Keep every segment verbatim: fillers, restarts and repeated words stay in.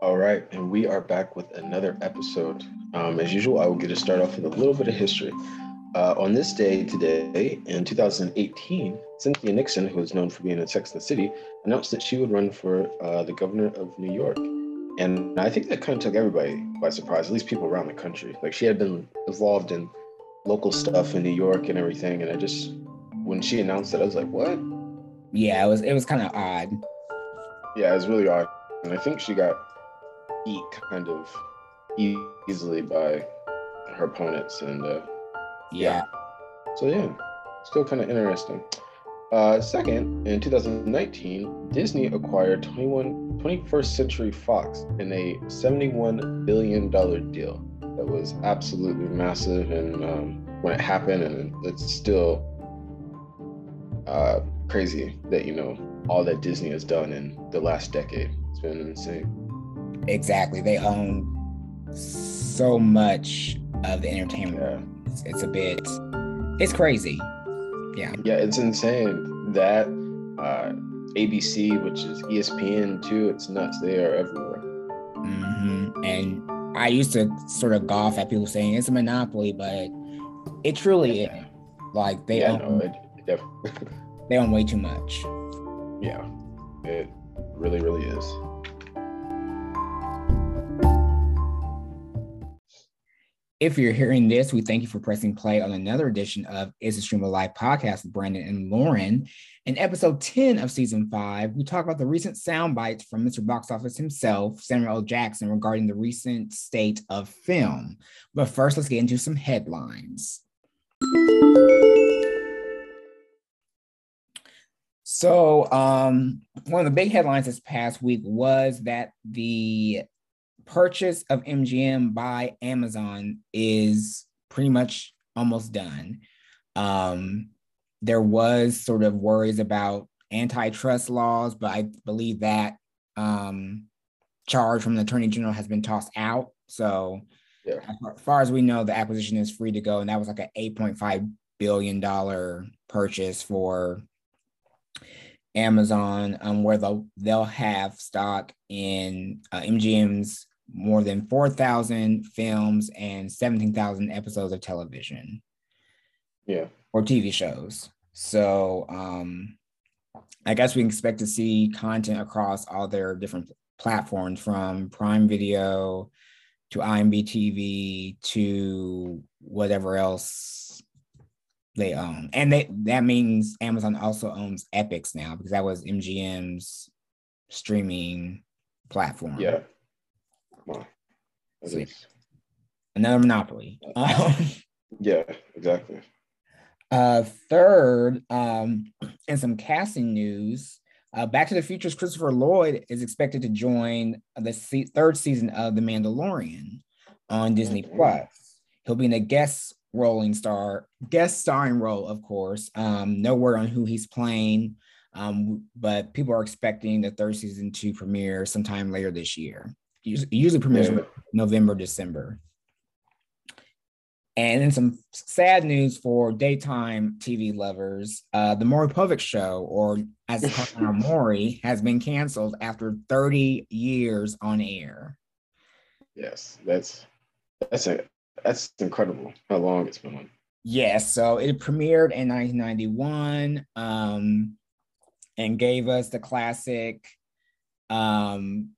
All right, and we are back with another episode. Um, as usual, I will get to start off with a little bit of history. Uh, on this day today, in two thousand eighteen, Cynthia Nixon, who is known for being in Sex and the City, announced that she would run for uh, the governor of New York. And I think that kind of took everybody by surprise, at least people around the country. Like, she had been involved in local stuff in New York and everything, and I just, when she announced it, I was like, what? Yeah, it was, it was kind of odd. Yeah, it was really odd. And I think she got eat kind of easily by her opponents, and uh, yeah. yeah. So yeah, still kind of interesting. Uh, second, in two thousand nineteen, Disney acquired twenty-first Century Fox in a seventy-one billion dollars deal. That was absolutely massive, and um, when it happened, and it's still uh, crazy that, you know, all that Disney has done in the last decade. It's been insane. Exactly. They own so much of the entertainment. Yeah. It's, it's a bit, it's crazy. Yeah. Yeah, it's insane. That uh, A B C, which is E S P N too, it's nuts. They are everywhere. Mm-hmm. And I used to sort of scoff at people saying it's a monopoly, but it truly yeah. is. Like, they yeah, own, no, it, it definitely... they own way too much. Yeah, it really, really is. If you're hearing this, we thank you for pressing play on another edition of It's a Stream of Life podcast with Brandon and Lauren. In episode ten of season five, we talk about the recent sound bites from Mister Box Office himself, Samuel L. Jackson, regarding the recent state of film. But first, let's get into some headlines. So um, one of the big headlines this past week was that the purchase of M G M by Amazon is pretty much almost done. Um, there was sort of worries about antitrust laws, but I believe that um, charge from the Attorney General has been tossed out. So yeah. as far as we know, the acquisition is free to go. And that was like an eight point five billion dollars purchase for Amazon, um, where they'll, they'll have stock in uh, M G M's more than four thousand films and seventeen thousand episodes of television. Yeah. Or T V shows. So um, I guess we expect to see content across all their different platforms, from Prime Video to I M D b T V to whatever else they own. And they, that means Amazon also owns Epix now, because that was M G M's streaming platform. Yeah. Wow. So, another monopoly. Um, yeah, exactly. Uh, third, um, in some casting news, uh, Back to the Future's Christopher Lloyd is expected to join the se- third season of The Mandalorian on Disney Plus. He'll be in a guest rolling star, guest starring role, of course. Um, no word on who he's playing, um, but people are expecting the third season to premiere sometime later this year. Usually premieres yeah. November, December. And then some sad news for daytime T V lovers. Uh, the Maury Povich Show, or as it's called now, Maury, has been canceled after thirty years on air. Yes, that's that's a, that's incredible how long it's been on. Yes, yeah, so it premiered in nineteen ninety-one um, and gave us the classic um,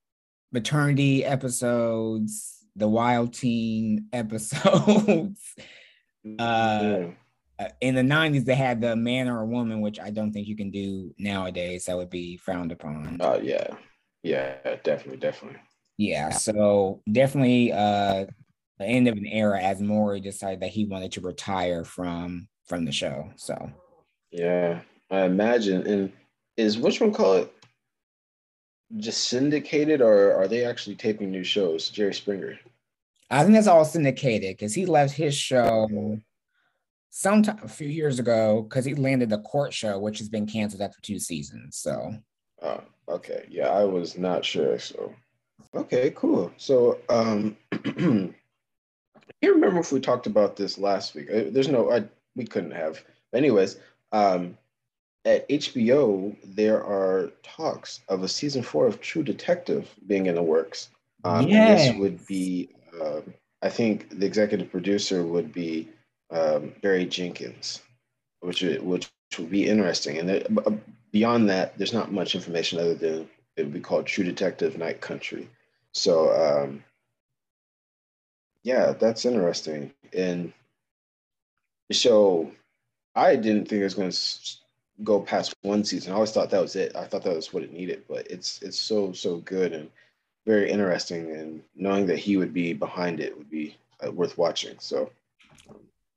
maternity episodes, the wild teen episodes. uh, yeah. In the nineties, they had the man or a woman, which I don't think you can do nowadays. That would be frowned upon. Oh, uh, yeah. Yeah, definitely, definitely. Yeah, so definitely uh, the end of an era, as Maury decided that he wanted to retire from from the show. So yeah, I imagine. And is which one call it? Just syndicated, or are they actually taping new shows? Jerry Springer. I think that's all syndicated, because he left his show sometime a few years ago because he landed the court show, which has been canceled after two seasons. So. Oh, okay. Yeah, I was not sure. So, okay, cool. So, um, I can't remember if we talked about this last week. There's no, I we couldn't have. Anyways, um. At H B O, there are talks of a season four of True Detective being in the works. Um, yes. This would be, uh, I think the executive producer would be um, Barry Jenkins, which which would be interesting. And there, beyond that, there's not much information other than it would be called True Detective Night Country. So, um, yeah, that's interesting. And so I didn't think it was going to go past one season. I always thought that was it. I thought that was what it needed, but it's it's so, so good and very interesting. And knowing that he would be behind it would be uh, worth watching. So,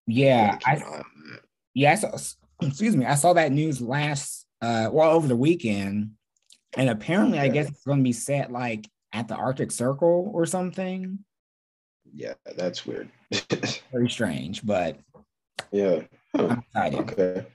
yeah, I, I yeah, I saw, excuse me, I saw that news last, uh, well, over the weekend. And apparently, yeah. I guess it's going to be set like at the Arctic Circle or something. Yeah, that's weird. Very strange, but yeah, huh. I'm excited. Okay.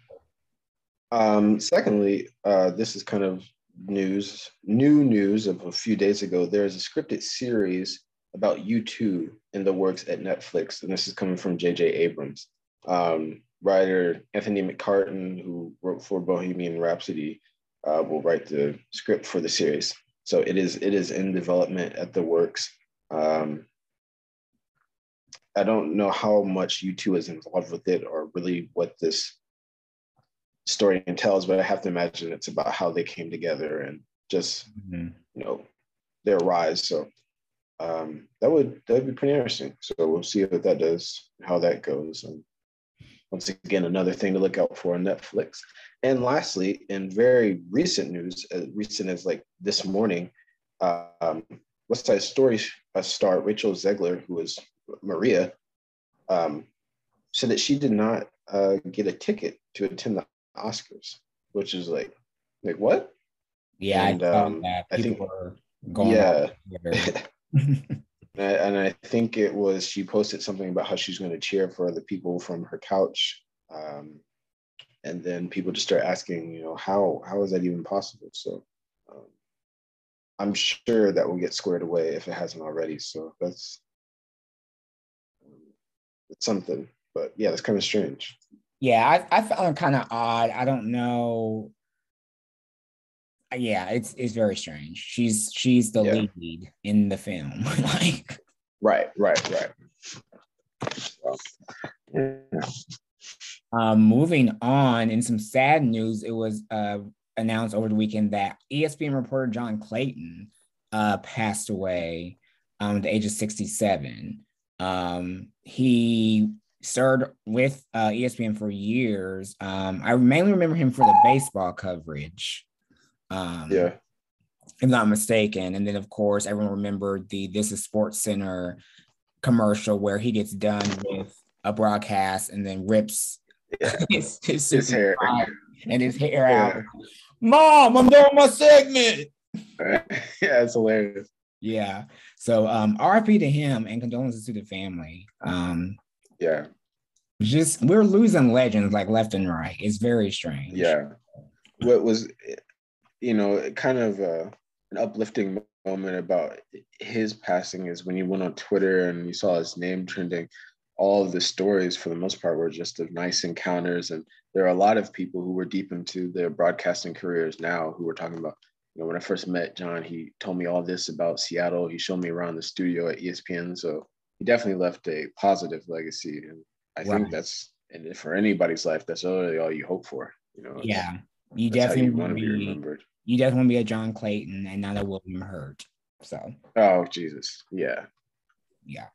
Um, secondly, uh, this is kind of news, new news of a few days ago. There is a scripted series about U two in the works at Netflix, and this is coming from J J Abrams. Um, writer Anthony McCartan, who wrote for Bohemian Rhapsody, uh, will write the script for the series. So it is it is in development at the works. Um, I don't know how much U two is involved with it or really what this story entails, but I have to imagine it's about how they came together and just, mm-hmm. you know, their rise. So um, that would that would be pretty interesting. So we'll see what that does, how that goes. And once again, another thing to look out for on Netflix. And lastly, in very recent news, as recent as like this morning, um, West Side Story star Rachel Zegler, who is Maria, um, said that she did not uh, get a ticket to attend the Oscars, which is like, like what? Yeah, and, I, um, that. I think were going. Yeah, and, I, and I think it was she posted something about how she's going to cheer for other people from her couch, um, and then people just start asking, you know, how how is that even possible? So, um, I'm sure that will get squared away if it hasn't already. So that's. It's something, but yeah, that's kind of strange. Yeah, I, I found it kind of odd. I don't know. Yeah, it's it's very strange. She's she's the yeah. lead in the film. Like, right, right, right. So, yeah. Um, moving on, in some sad news, it was uh, announced over the weekend that E S P N reporter John Clayton uh, passed away um, at the age of sixty-seven. Um, he served with uh, E S P N for years. Um, I mainly remember him for the baseball coverage. Um, yeah. If I'm not mistaken. And then, of course, everyone remembered the This is Sports Center commercial where he gets done with a broadcast and then rips yeah. his, his, his hair and his hair yeah. out. Mom, I'm doing my segment. Yeah, it's hilarious. Yeah. So um R I P to him and condolences to the family. Um yeah. Just we're losing legends like left and right. It's very strange. Yeah. What was, you know, kind of uh, an uplifting moment about his passing is when you went on Twitter and you saw his name trending, all of the stories for the most part were just of nice encounters. And there are a lot of people who were deep into their broadcasting careers now who were talking about, you know, when I first met John, he told me all this about Seattle. He showed me around the studio at E S P N. So he definitely left a positive legacy. And I right. think that's, and for anybody's life, that's really all you hope for. You know, yeah, you definitely want to be remembered. You definitely want to be a John Clayton and not a William Hurt. So. Oh, Jesus. Yeah. Yeah.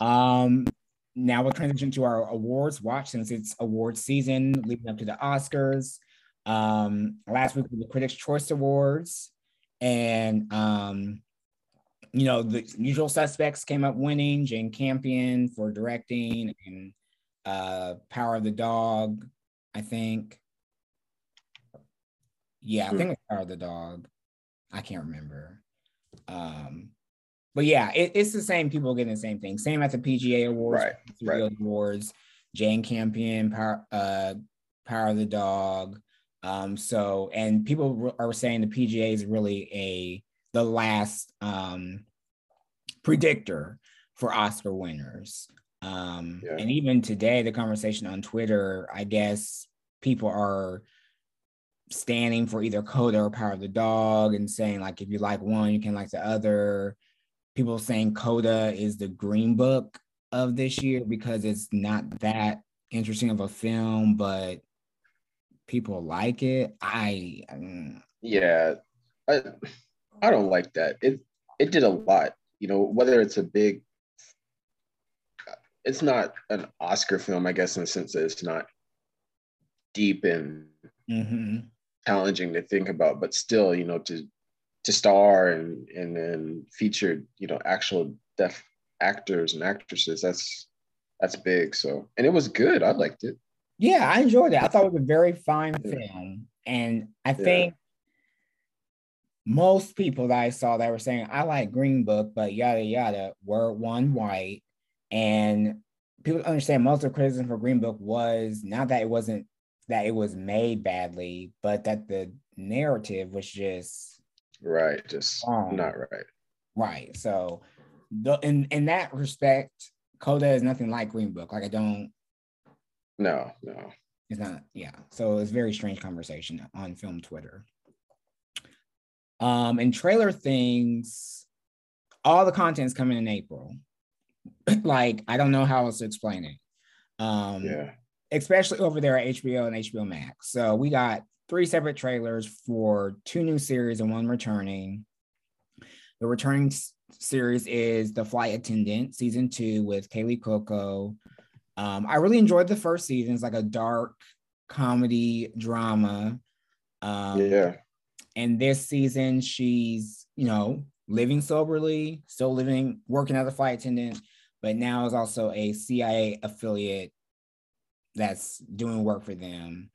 Um. Now we'll transition to our awards watch since it's awards season leading up to the Oscars. Um, last week was the Critics' Choice Awards, and um, you know, the usual suspects came up winning. Jane Campion for directing, and uh, Power of the Dog, I think. Yeah, I think it was Power of the Dog. I can't remember. Um, but yeah, it, it's the same people getting the same thing. Same at the P G A Awards, right, right. Awards. Jane Campion, Power, uh, Power of the Dog. Um, so, and people are saying the P G A is really a, the last, um, predictor for Oscar winners. Um, yeah. And even today, the conversation on Twitter, I guess people are standing for either CODA or Power of the Dog and saying like, if you like one, you can like the other. people saying CODA is the Green Book of this year because it's not that interesting of a film, but people like it. I, I yeah, I, I don't like that. It it did a lot, you know. Whether it's a big, it's not an Oscar film, I guess, in the sense that it's not deep and mm-hmm. challenging to think about, but still, you know, to to star and and then featured, you know, actual deaf actors and actresses. That's that's big. So, and it was good. I liked it. Yeah, I enjoyed it. I thought it was a very fine yeah. film, and I yeah. think most people that I saw that were saying I like Green Book, but yada yada, were one white, and people understand most of the criticism for Green Book was not that it wasn't that it was made badly, but that the narrative was just right, just wrong. Not right, right. So, the, in in that respect, CODA is nothing like Green Book. Like I don't. No, no, it's not. Yeah, so it's a very strange conversation on film Twitter. Um, and trailer things, all the content's coming in April. Like, I don't know how else to explain it. Um, yeah. Especially over there at H B O and H B O Max. So we got three separate trailers for two new series and one returning. The returning s- series is The Flight Attendant, season two with Kaley Cuoco. Um, I really enjoyed the first season. It's like a dark comedy drama. Um, yeah. And this season, she's, you know, living soberly, still living, working as a flight attendant, but now is also a C I A affiliate that's doing work for them.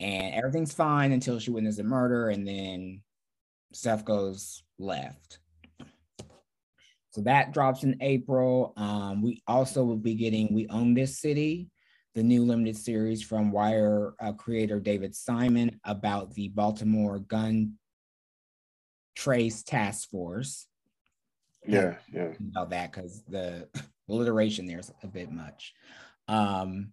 And everything's fine until she witnesses a murder, and then stuff goes left. So that drops in April. Um, we also will be getting We Own This City, the new limited series from Wire uh, creator David Simon about the Baltimore Gun Trace Task Force. Yeah, yeah. About that, because the alliteration there is a bit much. Um,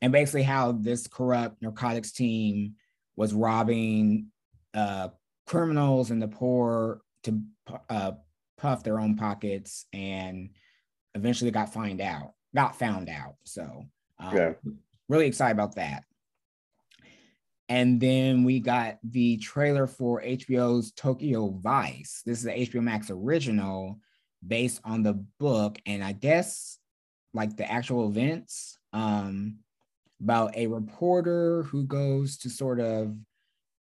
and basically how this corrupt narcotics team was robbing uh, criminals and the poor to uh, puff their own pockets, and eventually got find out, got found out. So um, yeah. really excited about that. And then we got the trailer for H B O's Tokyo Vice. This is an H B O Max original based on the book, and I guess like the actual events, um, about a reporter who goes to sort of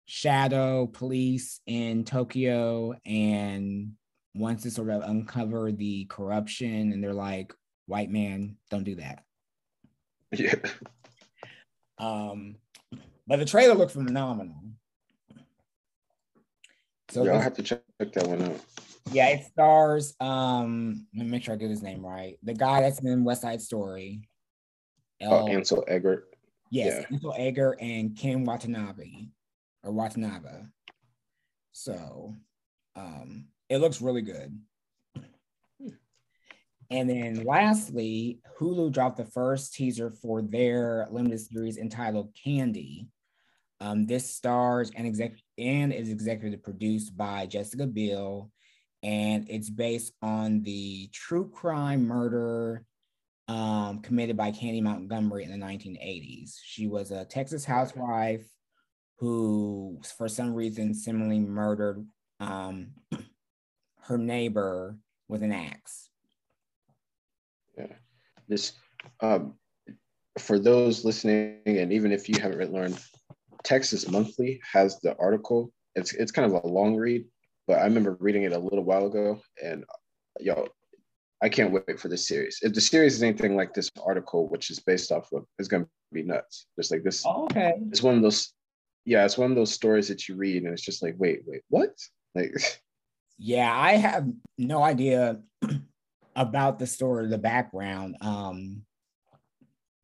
shadow police in Tokyo and wants to sort of uncover the corruption, and they're like, white man, don't do that. Yeah. Um, but the trailer looked phenomenal. So yeah, I'll have to check that one out. Yeah, it stars, um, let me make sure I get his name right. The guy that's in West Side Story. Oh, Ansel Elgort. Yes, yeah. Ansel Elgort and Ken Watanabe, or Watanabe. So, um, it looks really good. And then lastly, Hulu dropped the first teaser for their limited series entitled Candy. Um, this stars and, exec- and is executive produced by Jessica Biel, and it's based on the true crime murder um, committed by Candy Montgomery in the nineteen eighties. She was a Texas housewife who, for some reason, similarly murdered um, her neighbor with an axe. Yeah, this um, for those listening, and even if you haven't learned, Texas Monthly has the article. It's it's kind of a long read, but I remember reading it a little while ago, and yo, I can't wait for this series. If the series is anything like this article, which is based off of, it's gonna be nuts. Just like this. Oh, okay. It's one of those. Yeah, it's one of those stories that you read, and it's just like, wait, wait, what? Like. Yeah, I have no idea about the story, the background. Um,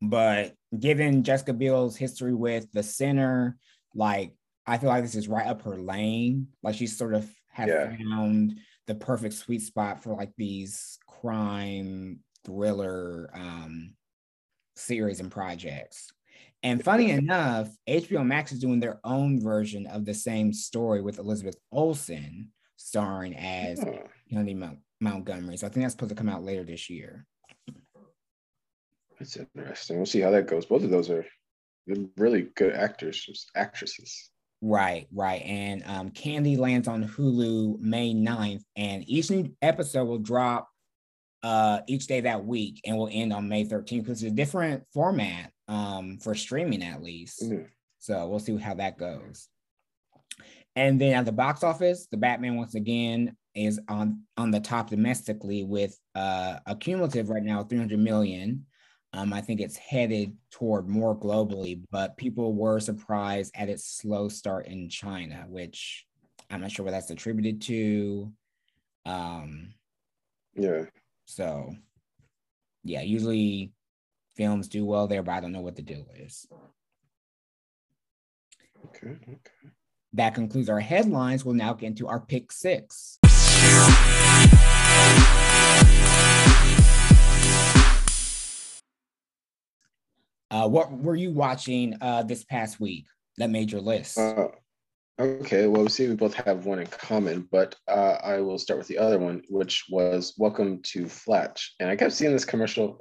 but given Jessica Biel's history with The Sinner, like, I feel like this is right up her lane. Like, she sort of has yeah. found the perfect sweet spot for like these crime thriller um, series and projects. And funny enough, H B O Max is doing their own version of the same story with Elizabeth Olsen, starring as Candy Montgomery. So I think that's supposed to come out later this year. That's interesting. We'll see how that goes. Both of those are really good actors, actresses. Right, right. And um, Candy lands on Hulu May ninth, and each episode will drop uh, each day that week and will end on May thirteenth, because it's a different format um, for streaming, at least. Mm-hmm. So we'll see how that goes. And then at the box office, The Batman, once again, is on, on the top domestically with uh, a cumulative right now, three hundred million dollars. Um, I think it's headed toward more globally, but people were surprised at its slow start in China, which I'm not sure what that's attributed to. Um, yeah. So, yeah, usually films do well there, but I don't know what the deal is. Okay, okay. That concludes our headlines. We'll now get into our pick six. Uh, what were you watching uh, this past week that made your list? Uh, okay, well, we see we both have one in common, but uh, I will start with the other one, which was Welcome to Flatch. And I kept seeing this commercial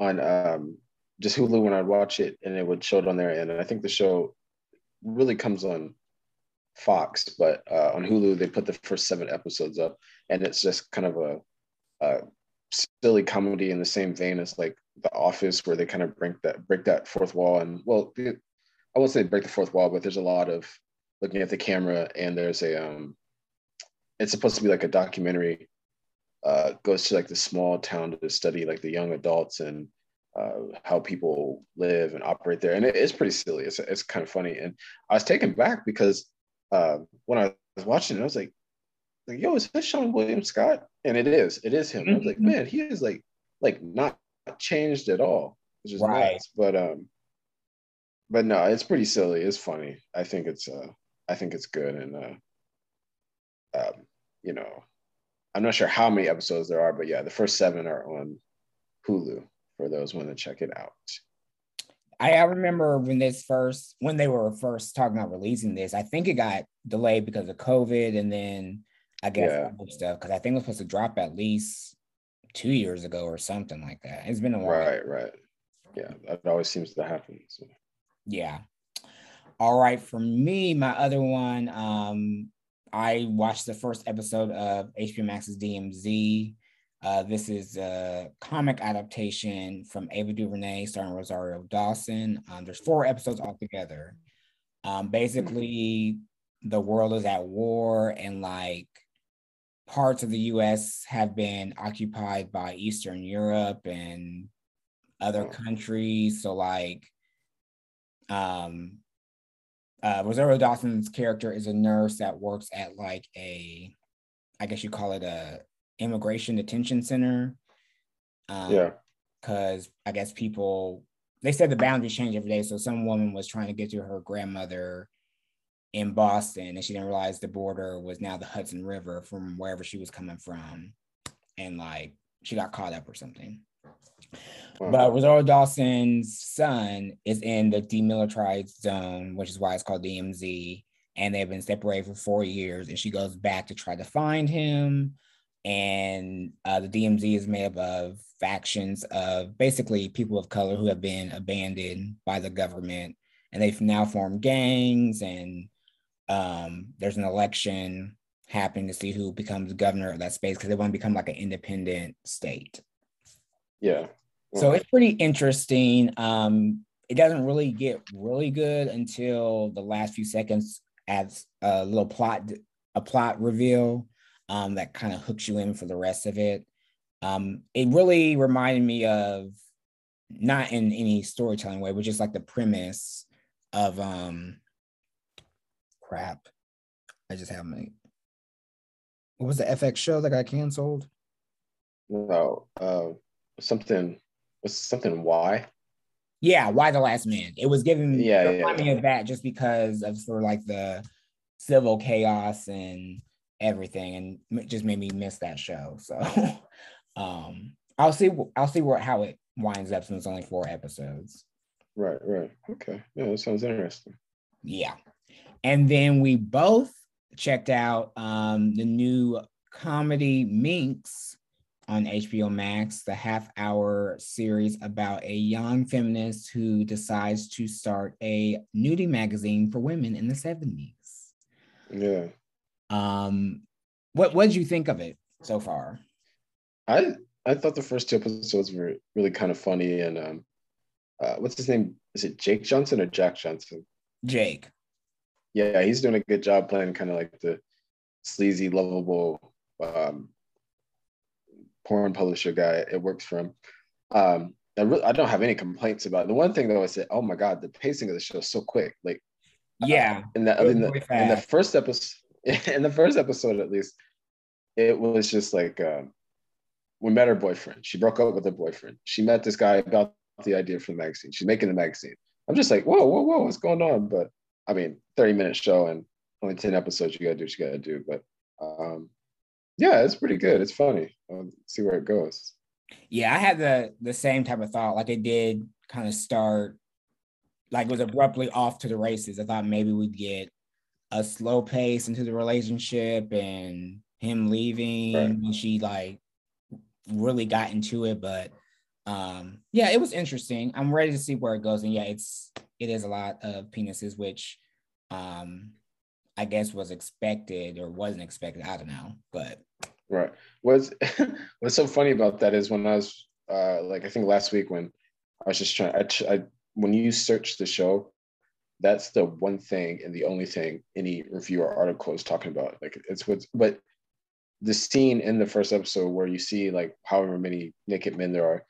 on um, just Hulu when I'd watch it, and it would show it on there. And I think the show really comes on Fox, but uh, on Hulu, they put the first seven episodes up, and it's just kind of a, a silly comedy in the same vein as like The Office, where they kind of break that break that fourth wall. And well, I won't say break the fourth wall, but there's a lot of looking at the camera, and there's a um it's supposed to be like a documentary, uh goes to like the small town to study like the young adults and uh how people live and operate there. And it is pretty silly. It's it's kind of funny. And I was taken back because uh when I was watching it, I was like, like yo, is this Sean William Scott? And it is, it is him. Mm-hmm. I was like, man, he is like like not changed at all, which is right. Nice. But um but no, it's pretty silly. It's funny. I think it's uh I think it's good. And uh um you know, I'm not sure how many episodes there are, but yeah, the first seven are on Hulu for those who want to check it out. I, I remember when this first when they were first talking about releasing this, I think it got delayed because of COVID, and then I guess yeah. other stuff, because I think it was supposed to drop at least two years ago or something like that. It's been a while. Right, right. Yeah, that always seems to happen. So. Yeah. All right, for me, my other one, um, I watched the first episode of H B O Max's D M Z. Uh, this is a comic adaptation from Ava DuVernay starring Rosario Dawson. Um, there's four episodes altogether. Um, basically, mm-hmm. the world is at war, and like parts of the U S have been occupied by Eastern Europe and other countries. So like, um, uh, Rosario Dawson's character is a nurse that works at like a, I guess you call it a immigration detention center. Um, yeah. Cause I guess people, they said the boundaries change every day. So some woman was trying to get to her grandmother in Boston, and she didn't realize the border was now the Hudson River from wherever she was coming from, and like she got caught up or something. Wow. But Rosario Dawson's son is in the demilitarized zone, which is why it's called D M Z, and they've been separated for four years, and she goes back to try to find him. And uh, the D M Z is made up of factions of basically people of color who have been abandoned by the government, and they've now formed gangs. And Um, there's an election happening to see who becomes governor of that space, because they want to become like an independent state. Yeah. Well, so it's pretty interesting. Um, it doesn't really get really good until the last few seconds, as a little plot, a plot reveal um, that kind of hooks you in for the rest of it. Um, it really reminded me of, not in any storytelling way, but just like the premise of um. Crap. I just have my. What was the F X show that got canceled? No, uh, something was something Why? Yeah, Why the Last Man. It was giving yeah, it reminded yeah. me of that, just because of sort of like the civil chaos and everything, and it just made me miss that show. So um, I'll see I'll see where how it winds up, since it's only four episodes. Right, right. Okay. Yeah, that sounds interesting. Yeah. And then we both checked out um, the new comedy Minx on H B O Max, the half-hour series about a young feminist who decides to start a nudie magazine for women in the seventies. Yeah. Um, what what did you think of it so far? I I thought the first two episodes were really kind of funny, and um, uh, what's his name? Is it Jake Johnson or Jack Johnson? Jake. Yeah, he's doing a good job playing kind of like the sleazy, lovable um, porn publisher guy it works for him. Um, I, really, I don't have any complaints about it. The one thing though, I said, oh my God, the pacing of the show is so quick. Like, yeah, uh, in, the, in, the, in the first episode, in the first episode at least, it was just like uh, we met her boyfriend. She broke up with her boyfriend. She met this guy about the idea for the magazine. She's making the magazine. I'm just like, whoa, whoa, whoa, what's going on? But I mean, thirty minute show and only ten episodes, you gotta do what you gotta do. But um, yeah, it's pretty good. It's funny. Um, see where it goes. Yeah, I had the the same type of thought. Like it did kind of start, like it was abruptly off to the races. I thought maybe we'd get a slow pace into the relationship and him leaving, right, and she like really got into it. But um, yeah, it was interesting. I'm ready to see where it goes. And yeah, it's it is a lot of penises, which um I guess was expected or wasn't expected. I don't know, but right. What's what's so funny about that is when I was uh, like, I think last week when I was just trying, I, I when you search the show, that's the one thing and the only thing any review or article is talking about. Like it's what's, but the scene in the first episode where you see like however many naked men there are,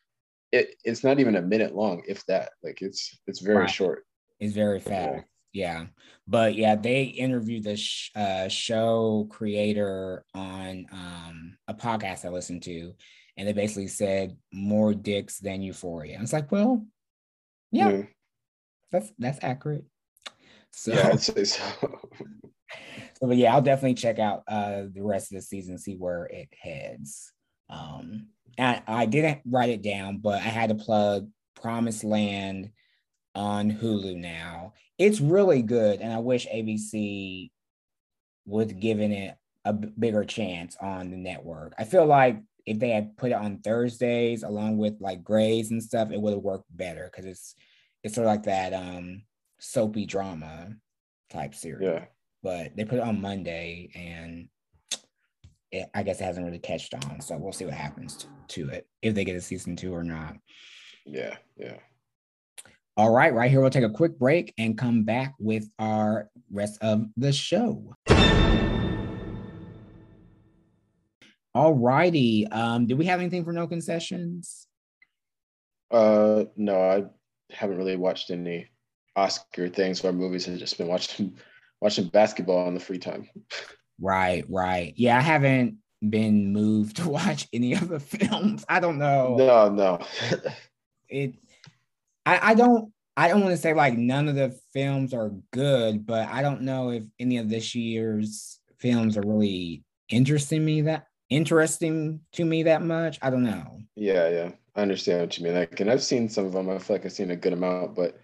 it it's not even a minute long, if that. Like it's it's very right. short. It's very fast. Yeah. Yeah, but yeah, they interviewed the sh- uh, show creator on um, a podcast I listened to, and they basically said more dicks than Euphoria. And it's like, well, yeah, yeah. that's that's accurate. So, yeah, I'd say so. So, but yeah, I'll definitely check out uh, the rest of the season, see where it heads. Um, I, I didn't write it down, but I had to plug Promised Land on Hulu now. It's really good, and I wish A B C would given it a b- bigger chance on the network. I feel like if they had put it on Thursdays along with like Grey's and stuff, it would have worked better because it's it's sort of like that um, soapy drama type series. Yeah. But they put it on Monday, and it, I guess it hasn't really catched on. So we'll see what happens to, to it if they get a season two or not. Yeah. Yeah. All right, right here, we'll take a quick break and come back with our rest of the show. All righty. Um, do we have anything for No Concessions? Uh, no, I haven't really watched any Oscar things or movies. I've just been watching watching basketball in the free time. Right, right. Yeah, I haven't been moved to watch any of the films. I don't know. No, no. it. I, I don't I don't want to say like none of the films are good, but I don't know if any of this year's films are really interesting me that interesting to me that much. I don't know. Yeah, yeah. I understand what you mean. Like, and I've seen some of them. I feel like I've seen a good amount, but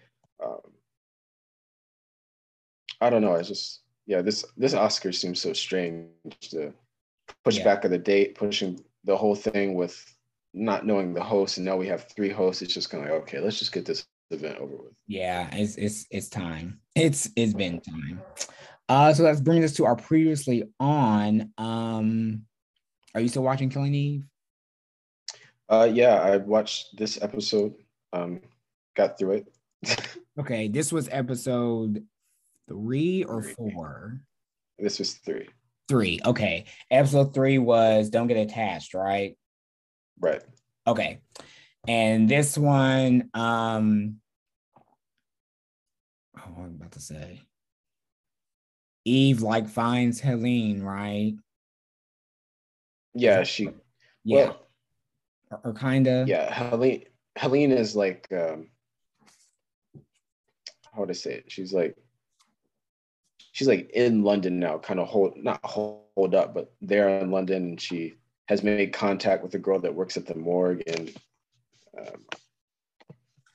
um, I don't know. I just yeah, this this Oscar seems so strange, to push yeah. back of the date, pushing the whole thing with not knowing the host, and now we have three hosts. It's just kind of like, okay, let's just get this event over with. Yeah, it's it's it's time. It's it's been time. Uh, so that brings us to our previously on. Um, are you still watching Killing Eve? Uh, yeah, I watched this episode. Um, got through it. Okay, this was episode three or three. four. This was three. Three. Okay, episode three was Don't Get Attached, right? Right. Okay. And this one, um, oh, what I'm about to say. Eve like finds Helene, right? Yeah, she. Yeah. Well, or, or kind of. Yeah, Helene. Helene is like, um, how would I say it? She's like, she's like in London now, kind of hold not hold up, but they're in London, and she has made contact with a girl that works at the morgue, and um,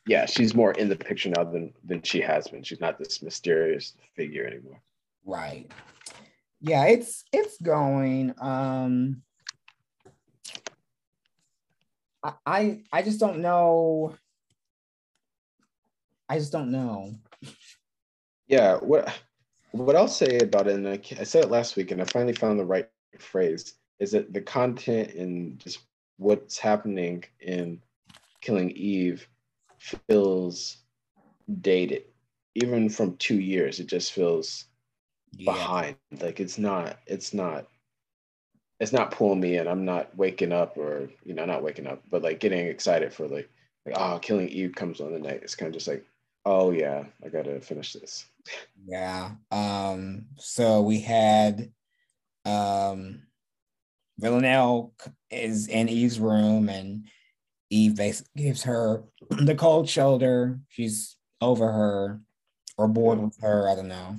yeah, she's more in the picture now than than she has been. She's not this mysterious figure anymore. Right. yeah, it's it's going. Um, I I just don't know. I just don't know. Yeah, what what I'll say about it, and I, I said it last week, and I finally found the right phrase, is that the content and just what's happening in Killing Eve feels dated. Even from two years, it just feels yeah. behind. Like it's not, it's not, it's not pulling me in. I'm not waking up, or you know, not waking up, but like getting excited for like, like oh, Killing Eve comes on tonight. It's kind of just like, oh yeah, I gotta finish this. Yeah. Um. So we had, um, Villanelle is in Eve's room, and Eve basically gives her the cold shoulder. She's over her, or bored with her, I don't know.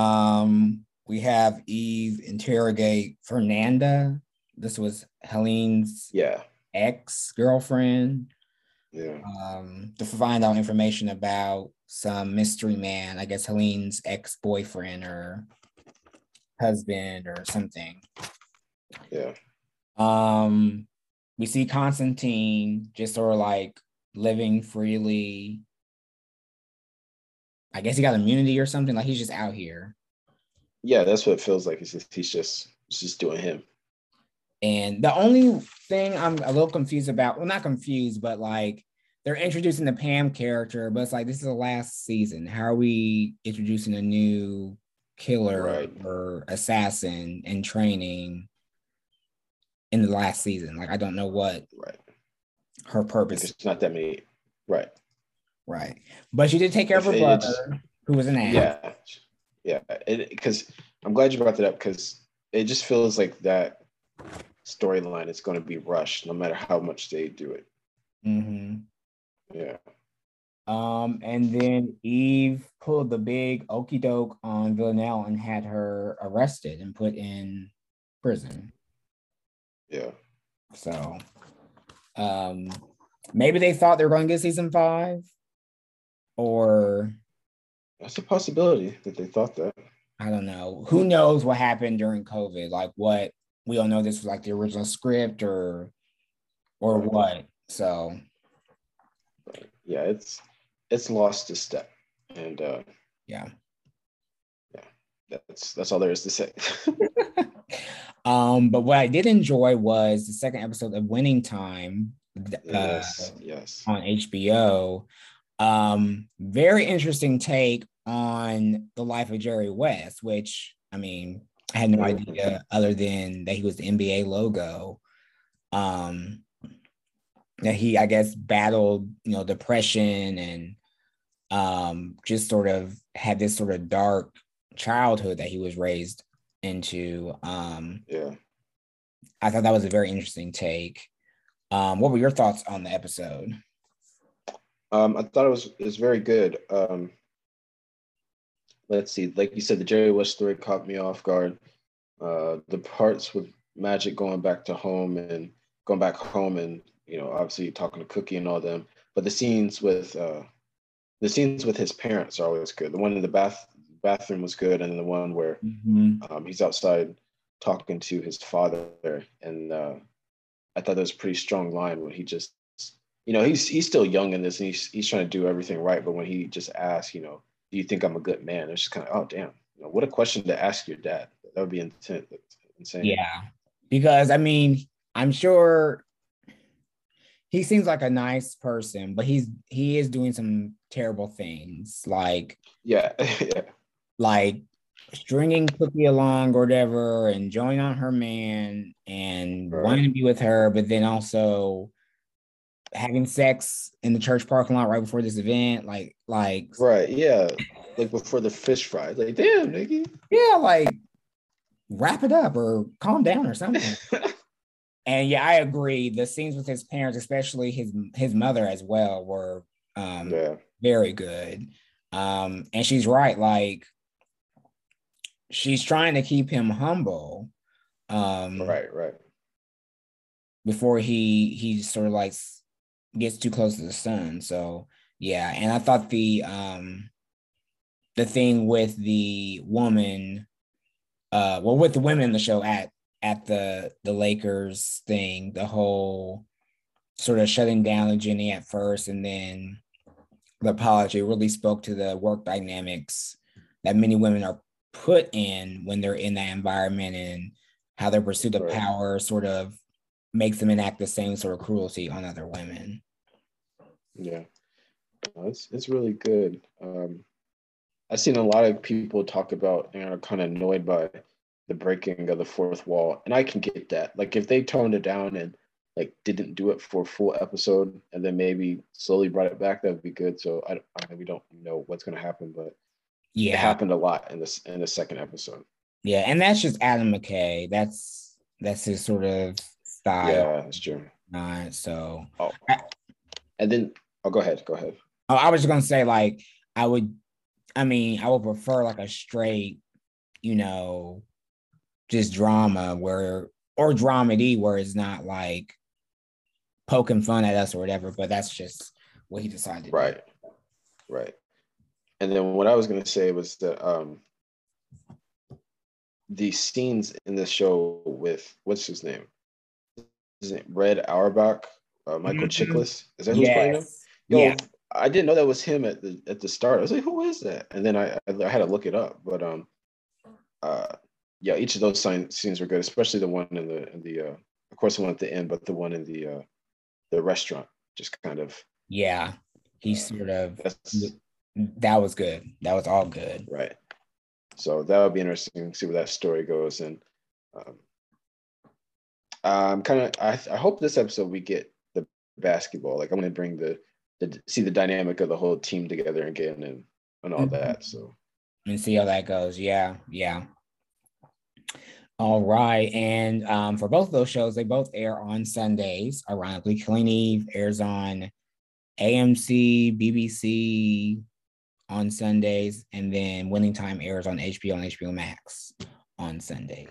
Um, we have Eve interrogate Fernanda. This was Helene's yeah. ex-girlfriend. Yeah. Um, to find out information about some mystery man, I guess Helene's ex-boyfriend or husband or something. Yeah. Um, we see Constantine just sort of like living freely. I guess he got immunity or something. Like he's just out here. Yeah, that's what it feels like. It's just, he's just he's just doing him. And the only thing I'm a little confused about, well, not confused, but like they're introducing the Pam character, but it's like this is the last season. How are we introducing a new killer right. or assassin in training in the last season? Like I don't know what right. her purpose. It's not that many. Right. Right. But she did take care of her brother, who was an ass. Yeah. Yeah. Because I'm glad you brought that up, because it just feels like that storyline is going to be rushed no matter how much they do it. Mm-hmm. Yeah. Um, and then Eve pulled the big okey doke on Villanelle and had her arrested and put in prison. Yeah. So um, maybe they thought they were going to get season five. Or that's a possibility that they thought that. I don't know. Who knows what happened during COVID? Like what we don't know. This was like the original script, or or what. So yeah, it's it's lost a step, and uh, yeah, yeah. That's that's all there is to say. um, but what I did enjoy was the second episode of Winning Time. Uh, yes, yes. On H B O. Um, very interesting take on the life of Jerry West, which, I mean, I had no idea other than that he was the N B A logo. Um, that he, I guess, battled, you know, depression and um, just sort of had this sort of dark childhood that he was raised into. Um, yeah. I thought that was a very interesting take. Um, what were your thoughts on the episode? Um, I thought it was it was very good. Um, let's see, like you said, the Jerry West story caught me off guard. Uh, the parts with Magic going back to home and going back home, and you know, obviously talking to Cookie and all them. But the scenes with uh, the scenes with his parents are always good. The one in the bath bathroom was good, and the one where mm-hmm. um, he's outside talking to his father, and uh, I thought that was a pretty strong line when he just. You know, he's he's still young in this, and he's he's trying to do everything right. But when he just asks, you know, do you think I'm a good man? It's just kind of, oh damn, you know, what a question to ask your dad. That would be insane. insane. Yeah, because I mean, I'm sure he seems like a nice person, but he's he is doing some terrible things, like yeah, yeah. like stringing Cookie along or whatever, and joining on her man and right. wanting to be with her, but then also having sex in the church parking lot right before this event, like, like, right, yeah, like before the fish fry, like, damn, nigga, yeah, like, wrap it up or calm down or something. And yeah, I agree. The scenes with his parents, especially his his mother as well, were um, yeah. very good. Um, and she's right, like, she's trying to keep him humble. Um, right, right. Before he he sort of like. gets too close to the sun. So yeah, and I thought the um the thing with the woman uh, well, with the women in the show at at the the Lakers thing, the whole sort of shutting down of Jenny at first, and then the apology really spoke to the work dynamics that many women are put in when they're in that environment, and how their pursuit of right. power sort of makes them enact the same sort of cruelty on other women. Yeah, no, it's it's really good. Um, I've seen a lot of people talk about and are kind of annoyed by the breaking of the fourth wall, and I can get that. Like, if they toned it down and like didn't do it for a full episode and then maybe slowly brought it back, that would be good. So I, I we don't know what's going to happen, but yeah, it happened a lot in this in the second episode. Yeah, and that's just Adam McKay. That's that's his sort of style. Yeah, that's true. Uh, so, oh. I, and then oh, go ahead, go ahead. Oh, I was just gonna say, like, I would, I mean, I would prefer like a straight, you know, just drama where or dramedy where it's not like poking fun at us or whatever, but that's just what he decided. Right, right. And then what I was going to say was that um, the scenes in this show with, what's his name? His name Red Auerbach, uh, Michael mm-hmm. Chiklis. Is that who's yes. playing him? Yo, yeah. I didn't know that was him at the at the start. I was like, who is that? And then I, I, I had to look it up. But um, uh, yeah, each of those sign, scenes were good, especially the one in the, in the uh, of course, the one at the end, but the one in the, uh, the restaurant, just kind of. Yeah, he sort of. That's, That was good. That was all good. Right. So that would be interesting to see where that story goes. And um, I'm kind of, I, I hope this episode we get the basketball. Like, I'm going to bring the, the, see the dynamic of the whole team together again and, and all mm-hmm. that. So, and see how that goes. Yeah. Yeah. All right. And um, for both of those shows, they both air on Sundays. Ironically, Killing Eve airs on A M C, B B C, on Sundays, and then Winning Time airs on H B O and H B O Max on Sundays.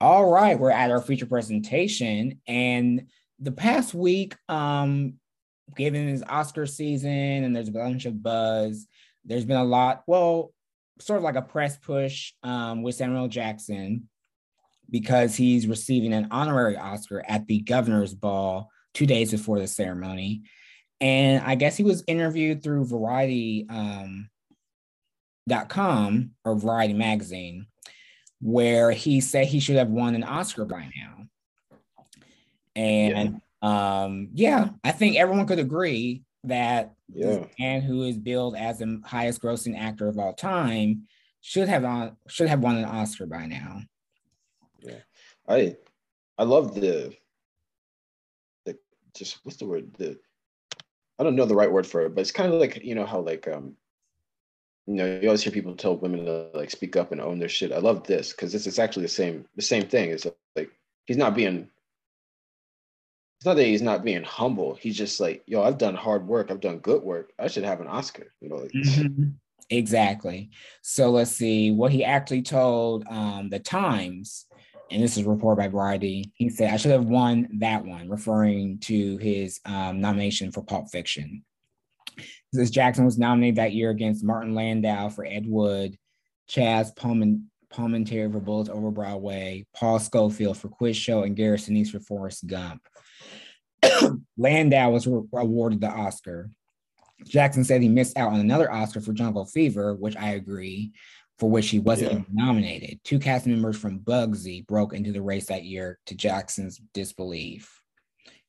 All right, we're at our feature presentation, and the past week, um, given this Oscar season and there's a bunch of buzz, there's been a lot, well, sort of like a press push um, with Samuel L. Jackson, because he's receiving an honorary Oscar at the Governor's Ball two days before the ceremony. And I guess he was interviewed through Variety dot com um, or Variety Magazine, where he said he should have won an Oscar by now. And yeah, um, yeah I think everyone could agree that yeah. this man who is billed as the highest grossing actor of all time should have on, should have won an Oscar by now. Yeah, I I love the the just what's the word the I don't know the right word for it, but it's kind of like, you know how like um you know you always hear people tell women to like speak up and own their shit. I love this because this is actually the same the same thing. It's like he's not being it's not that he's not being humble. He's just like, yo, I've done hard work. I've done good work. I should have an Oscar. You know. Like, mm-hmm. Exactly. So let's see what he actually told um, the Times. And this is a report by Variety. He said, I should have won that one, referring to his um, nomination for Pulp Fiction. Since Jackson was nominated that year against Martin Landau for Ed Wood, Chaz Palminteri for Bullets Over Broadway, Paul Scofield for Quiz Show, and Gary Sinise for Forrest Gump. Landau was re- awarded the Oscar. Jackson said he missed out on another Oscar for Jungle Fever, which I agree, for which he wasn't yeah. nominated. Two cast members from Bugsy broke into the race that year, to Jackson's disbelief.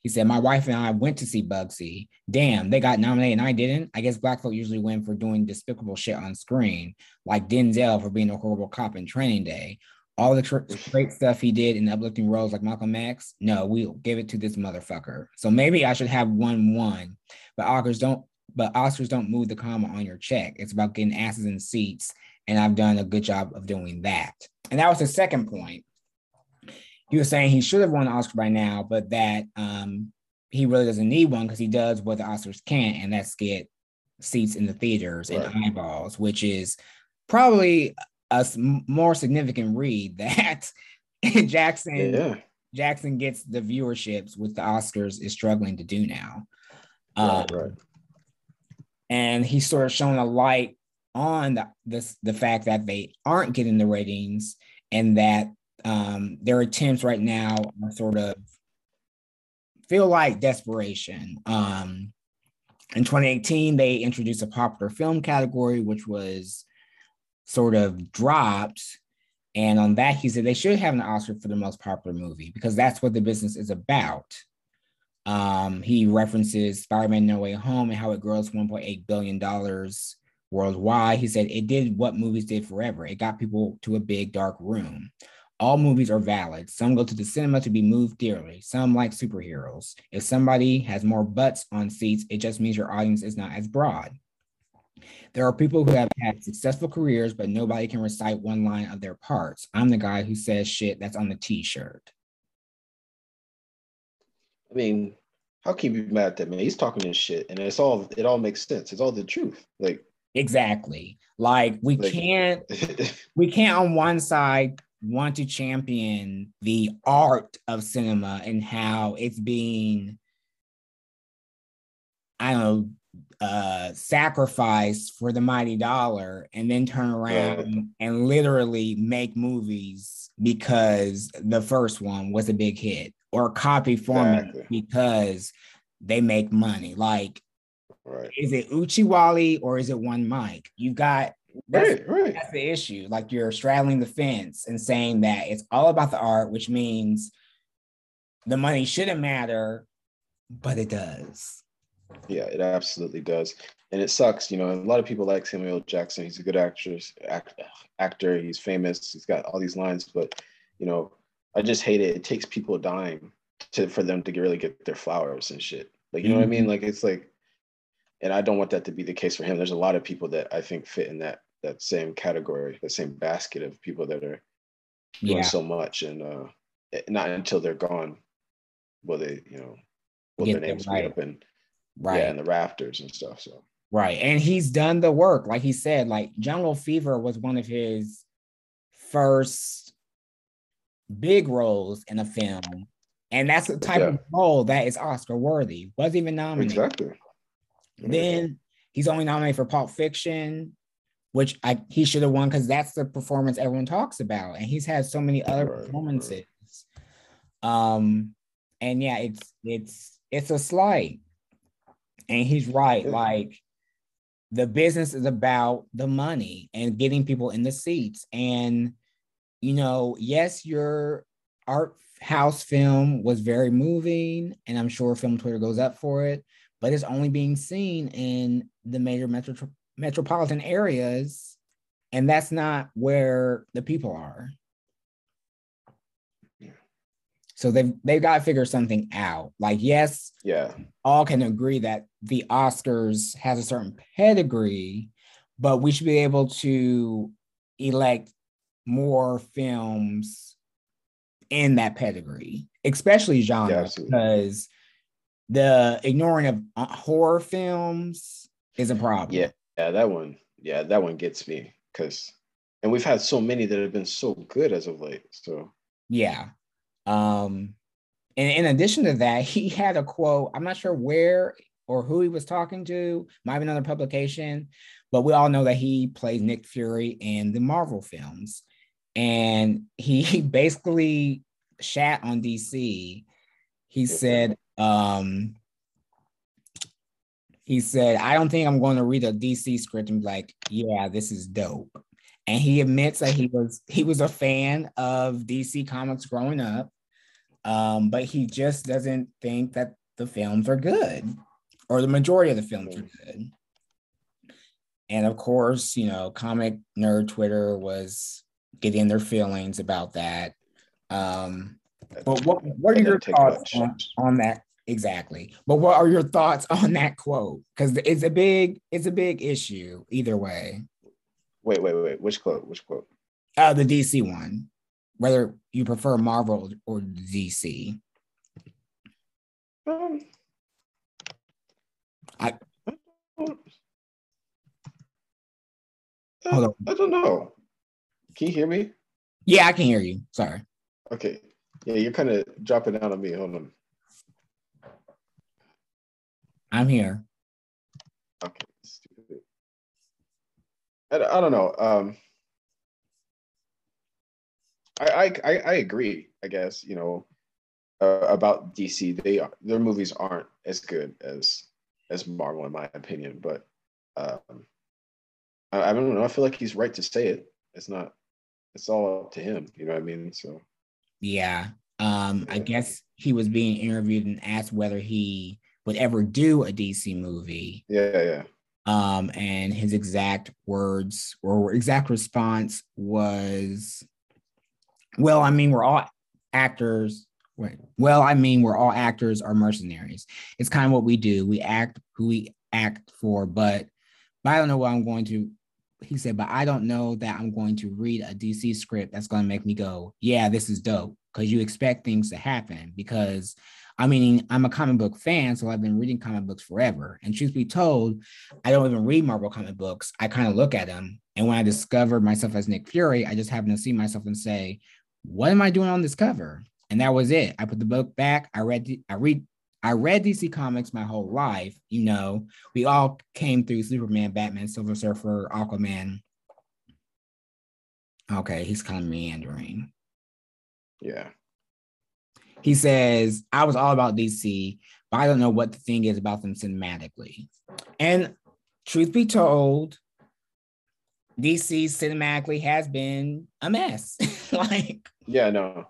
He said, my wife and I went to see Bugsy. Damn, they got nominated and I didn't. I guess Black folk usually win for doing despicable shit on screen, like Denzel for being a horrible cop in Training Day. All the tr- great stuff he did in uplifting roles like Malcolm X, no, we'll give it to this motherfucker. So maybe I should have won one, but Oscars don't, but Oscars don't move the comma on your check. It's about getting asses in seats, and I've done a good job of doing that. And that was his second point. He was saying he should have won an Oscar by now, but that um, he really doesn't need one because he does what the Oscars can't, and that's get seats in the theaters right. and eyeballs, which is probably a more significant read that Jackson yeah. Jackson gets the viewerships with the Oscars is struggling to do now. Um, right, right. And he's sort of shown a light on the, the, the fact that they aren't getting the ratings, and that um, their attempts right now are sort of feel like desperation. Um, in twenty eighteen, they introduced a popular film category, which was sort of drops. And on that, he said they should have an Oscar for the most popular movie, because that's what the business is about. Um, he references Spider-Man No Way Home and how it grossed one point eight billion dollars worldwide. He said it did what movies did forever. It got people to a big dark room. All movies are valid. Some go to the cinema to be moved dearly. Some like superheroes. If somebody has more butts on seats, it just means your audience is not as broad. There are people who have had successful careers, but nobody can recite one line of their parts. I'm the guy who says shit that's on the t-shirt. I mean, how can you be mad at that man? He's talking this shit, and it's all it all makes sense. It's all the truth. Like exactly. Like we like, can't we can't on one side want to champion the art of cinema and how it's being, I don't know, uh sacrificed for the mighty dollar, and then turn around yeah. and literally make movies because the first one was a big hit, or copy format exactly. because they make money. Like right. Is it Uchiwali or is it One Mike? You've got that's, right, right. that's the issue. Like you're straddling the fence and saying that it's all about the art, which means the money shouldn't matter, but it does. Yeah, it absolutely does. And it sucks, you know, a lot of people like Samuel L. Jackson. He's a good actress, act, actor. He's famous. He's got all these lines, but, you know, I just hate it. It takes people dying to, for them to get, really get their flowers and shit. Like, you know mm-hmm. what I mean? Like, it's like, and I don't want that to be the case for him. There's a lot of people that I think fit in that, that same category, the same basket of people that are doing yeah. so much. And uh, not until they're gone will they, you know, will get their names be up and, right yeah, and the rafters and stuff. So right, and he's done the work. Like he said, like Jungle Fever was one of his first big roles in a film, and that's the type yeah. of role that is Oscar worthy. Wasn't even nominated. Exactly. Then he's only nominated for Pulp Fiction, which I, he should have won, because that's the performance everyone talks about, and he's had so many other right, performances. Right. Um, and yeah, it's it's it's a slight. And he's right, like the business is about the money and getting people in the seats. And, you know, yes, your art house film was very moving, and I'm sure Film Twitter goes up for it, but it's only being seen in the major metro- metropolitan areas. And that's not where the people are. So they've, they've got to figure something out. Like, yes, yeah, all can agree that the Oscars has a certain pedigree, but we should be able to elect more films in that pedigree, especially genre, yeah, because the ignoring of horror films is a problem. Yeah, yeah, that one. Yeah, that one gets me. Because, and we've had so many that have been so good as of late. So yeah. Um, and in addition to that, he had a quote. I'm not sure where or who he was talking to, might have been another publication, but we all know that he plays Nick Fury in the Marvel films. And he basically shat on D C. He said, um, he said, I don't think I'm going to read a D C script and be like, yeah, this is dope. And he admits that he was he was a fan of D C Comics growing up. Um, but he just doesn't think that the films are good, or the majority of the films are good. And of course, you know, comic nerd Twitter was getting their feelings about that. Um, but what, what are your thoughts on, on that? Exactly. But what are your thoughts on that quote? Because it's a big it's a big issue either way. Wait, wait, wait. Which quote? Which quote? Uh, the D C one. Whether you prefer Marvel or D C. Um, I, I, don't, I, hold on. I don't know. Can you hear me? Yeah, I can hear you. Sorry. Okay. Yeah, you're kind of dropping out on me. Hold on. I'm here. Okay. stupid. I, I don't know. Um, I, I I agree, I guess, you know, uh, about D C. They are, their movies aren't as good as as Marvel, in my opinion. But um, I, I don't know. I feel like he's right to say it. It's not. It's all up to him. You know what I mean? So. Yeah. Um. I guess he was being interviewed and asked whether he would ever do a D C movie. Yeah. Yeah. Um. And his exact words or exact response was, well, I mean, we're all actors. Well, I mean, we're all actors are mercenaries. It's kind of what we do. We act who we act for, but, but I don't know what I'm going to, he said, but I don't know that I'm going to read a D C script that's going to make me go, yeah, this is dope, because you expect things to happen. Because, I mean, I'm a comic book fan, so I've been reading comic books forever. And truth be told, I don't even read Marvel comic books. I kind of look at them. And when I discovered myself as Nick Fury, I just happened to see myself and say, what am I doing on this cover? And that was it. I put the book back. I read, I read, I read D C Comics my whole life. You know, we all came through Superman, Batman, Silver Surfer, Aquaman. Okay, he's kind of meandering. Yeah. He says, I was all about D C, but I don't know what the thing is about them cinematically. And truth be told, D C cinematically has been a mess. Like, yeah, no.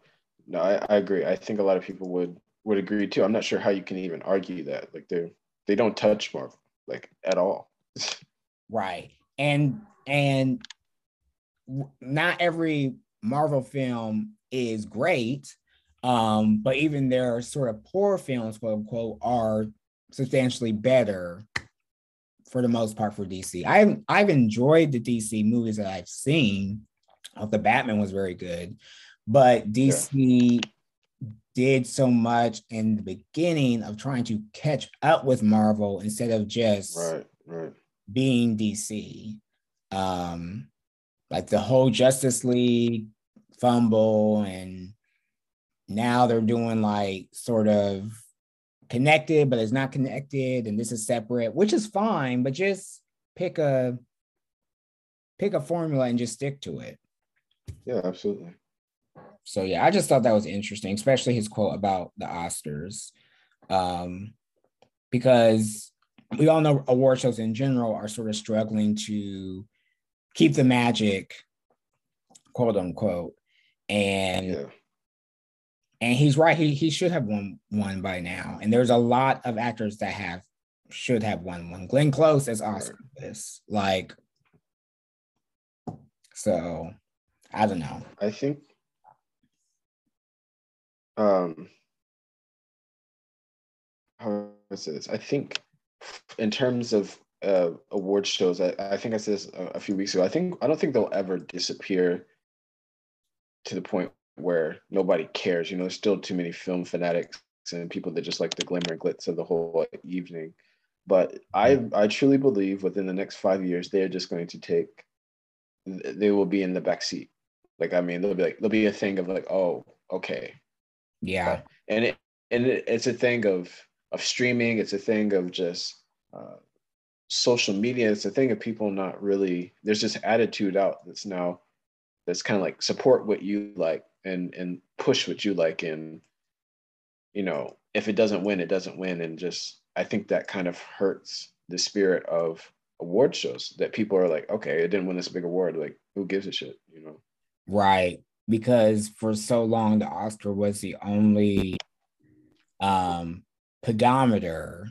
No, I, I agree. I think a lot of people would would agree too. I'm not sure how you can even argue that. Like they they don't touch Marvel like at all. Right. And and not every Marvel film is great, um, but even their sort of poor films, quote unquote, are substantially better for the most part for D C. I've I've enjoyed the D C movies that I've seen. The Batman was very good. But D C yeah. did so much in the beginning of trying to catch up with Marvel instead of just right, right. being D C. Um, like the whole Justice League fumble, and now they're doing like sort of connected, but it's not connected, and this is separate, which is fine, but just pick a pick a formula and just stick to it. Yeah, absolutely. So, yeah, I just thought that was interesting, especially his quote about the Oscars, um, because we all know award shows in general are sort of struggling to keep the magic, quote unquote. And yeah. and he's right. He he should have won one by now. And there's a lot of actors that have should have won one. Glenn Close is Oscar for this. Like, so I don't know. I think. Um, how is this? I think in terms of uh, award shows, I, I think I said this a, a few weeks ago. I think I don't think they'll ever disappear to the point where nobody cares. You know, there's still too many film fanatics and people that just like the glimmer and glitz of the whole evening. But I I truly believe within the next five years, they're just going to take. They will be in the backseat. Like I mean, they'll be like they'll be a thing of like, oh, okay. Yeah, and it, and it, it's a thing of of streaming. It's a thing of just uh, social media. It's a thing of people not really. There's this attitude out that's now that's kind of like support what you like and and push what you like, and you know if it doesn't win, it doesn't win. And just I think that kind of hurts the spirit of award shows that people are like, okay, it didn't win this big award. Like who gives a shit, you know? Right. Because for so long, the Oscar was the only um, pedometer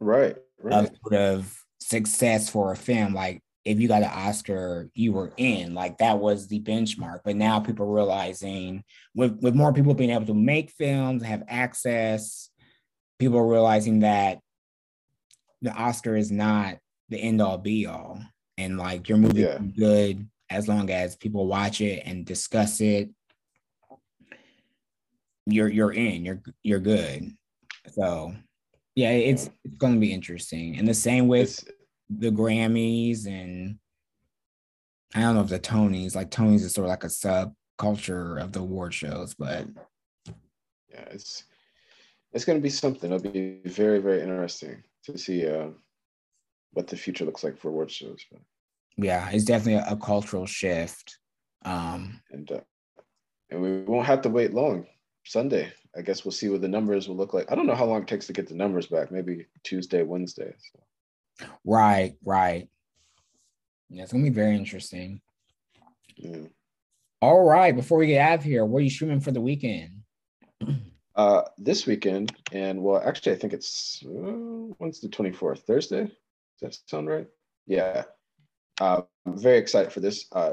right, right. of sort of success for a film. Like, if you got an Oscar, you were in. Like, that was the benchmark. But now people are realizing, with, with more people being able to make films, have access, people are realizing that the Oscar is not the end-all, be-all. And, like, your movie yeah. is good as long as people watch it and discuss it, you're you're in, you're you're good. So yeah, it's it's gonna be interesting. And the same with the Grammys, and I don't know if the Tonys, like Tonys is sort of like a subculture of the award shows, but yeah, it's it's gonna be something. It'll be very, very interesting to see uh, what the future looks like for award shows. But yeah, it's definitely a, a cultural shift. Um, and uh, and we won't have to wait long. Sunday, I guess we'll see what the numbers will look like. I don't know how long it takes to get the numbers back. Maybe Tuesday, Wednesday. So. Right, right. Yeah, it's gonna be very interesting. Yeah. All right, before we get out of here, what are you streaming for the weekend? Uh, this weekend, and well, actually, I think it's, uh, when's the twenty-fourth? Thursday? Does that sound right? Yeah. Uh, I'm very excited for this. Uh,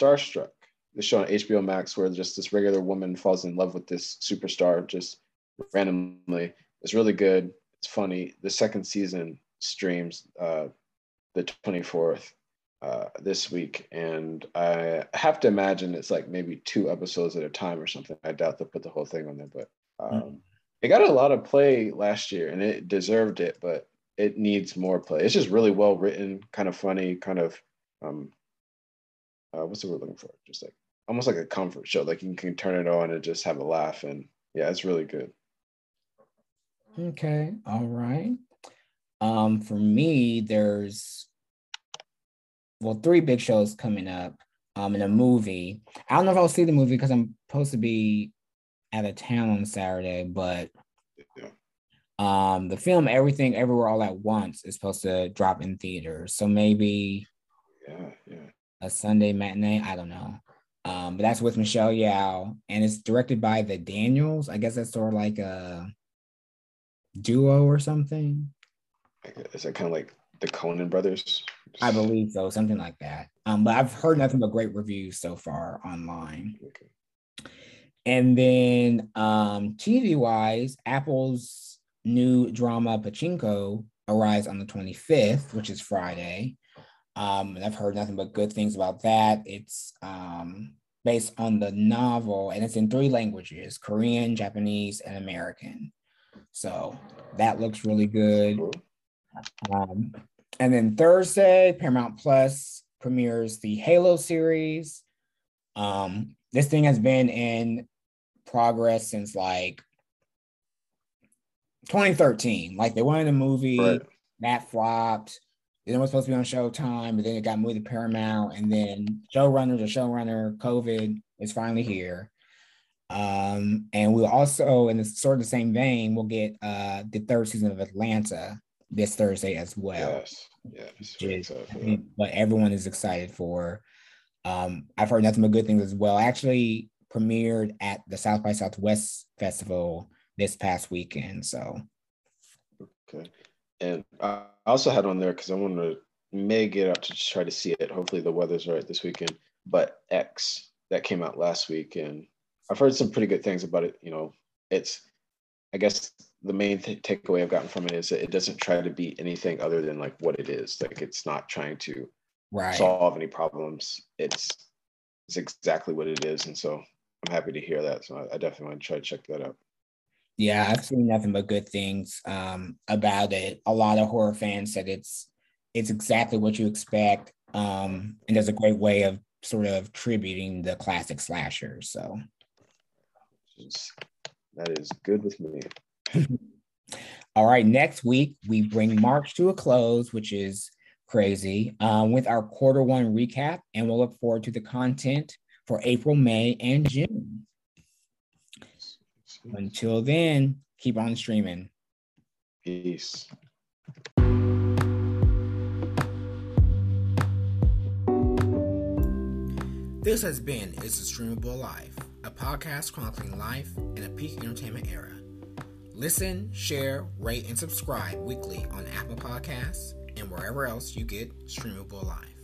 Starstruck, the show on H B O Max, where just this regular woman falls in love with this superstar just randomly. It's really good. It's funny. The second season streams uh, the twenty-fourth uh, this week. And I have to imagine it's like maybe two episodes at a time or something. I doubt they'll put the whole thing on there, but um, mm. it got a lot of play last year and it deserved it, but it needs more play. It's just really well written, kind of funny, kind of, um, uh, what's the word looking for? Just like, almost like a comfort show. Like you can turn it on and just have a laugh. And yeah, it's really good. Okay. All right. Um, for me, there's, well, three big shows coming up um, and a movie. I don't know if I'll see the movie because I'm supposed to be out of town on Saturday, but yeah. um, the film Everything Everywhere All at Once is supposed to drop in theaters. So maybe yeah, yeah. a Sunday matinee. I don't know. Um, but that's with Michelle Yeoh, and it's directed by the Daniels. I guess that's sort of like a duo or something. Is that kind of like the Coen brothers? I believe so, something like that. Um, but I've heard nothing but great reviews so far online. Okay. And then um, T V-wise, Apple's new drama Pachinko arrives on the twenty-fifth, which is Friday. Um, and I've heard nothing but good things about that. It's um, based on the novel, and it's in three languages, Korean, Japanese, and American. So that looks really good. Um, and then Thursday, Paramount Plus premieres the Halo series. Um, this thing has been in progress since like twenty thirteen. Like they wanted a movie, right. That flopped. Then it was supposed to be on Showtime, but then it got moved to Paramount. And then showrunner to showrunner, COVID is finally here. Um, and we'll also, in the, sort of the same vein, we'll get uh, the third season of Atlanta this Thursday as well. Yes. Yeah, it's really tough, yeah. I mean, but everyone is excited for. Um, I've heard nothing but good things as well. I actually premiered at the South by Southwest Festival this past weekend. So, okay. And I also had on there because I want to may get out to try to see it. Hopefully the weather's right this weekend. But X, that came out last week, and I've heard some pretty good things about it. You know, it's, I guess the main th- takeaway I've gotten from it is that it doesn't try to be anything other than like what it is. Like it's not trying to right. solve any problems. It's it's exactly what it is, and so I'm happy to hear that. So I, I definitely want to try to check that out. Yeah, I've seen nothing but good things um, about it. A lot of horror fans said it's it's exactly what you expect, um, and there's a great way of sort of tributing the classic slasher. So that is good with me. All right, next week we bring March to a close, which is crazy, um, with our quarter one recap, and we'll look forward to the content for April, May, and June. Until then, keep on streaming. Peace. This has been It's a Streamable Life, a podcast chronicling life in a peak entertainment era. Listen, share, rate, and subscribe weekly on Apple Podcasts and wherever else you get Streamable Life.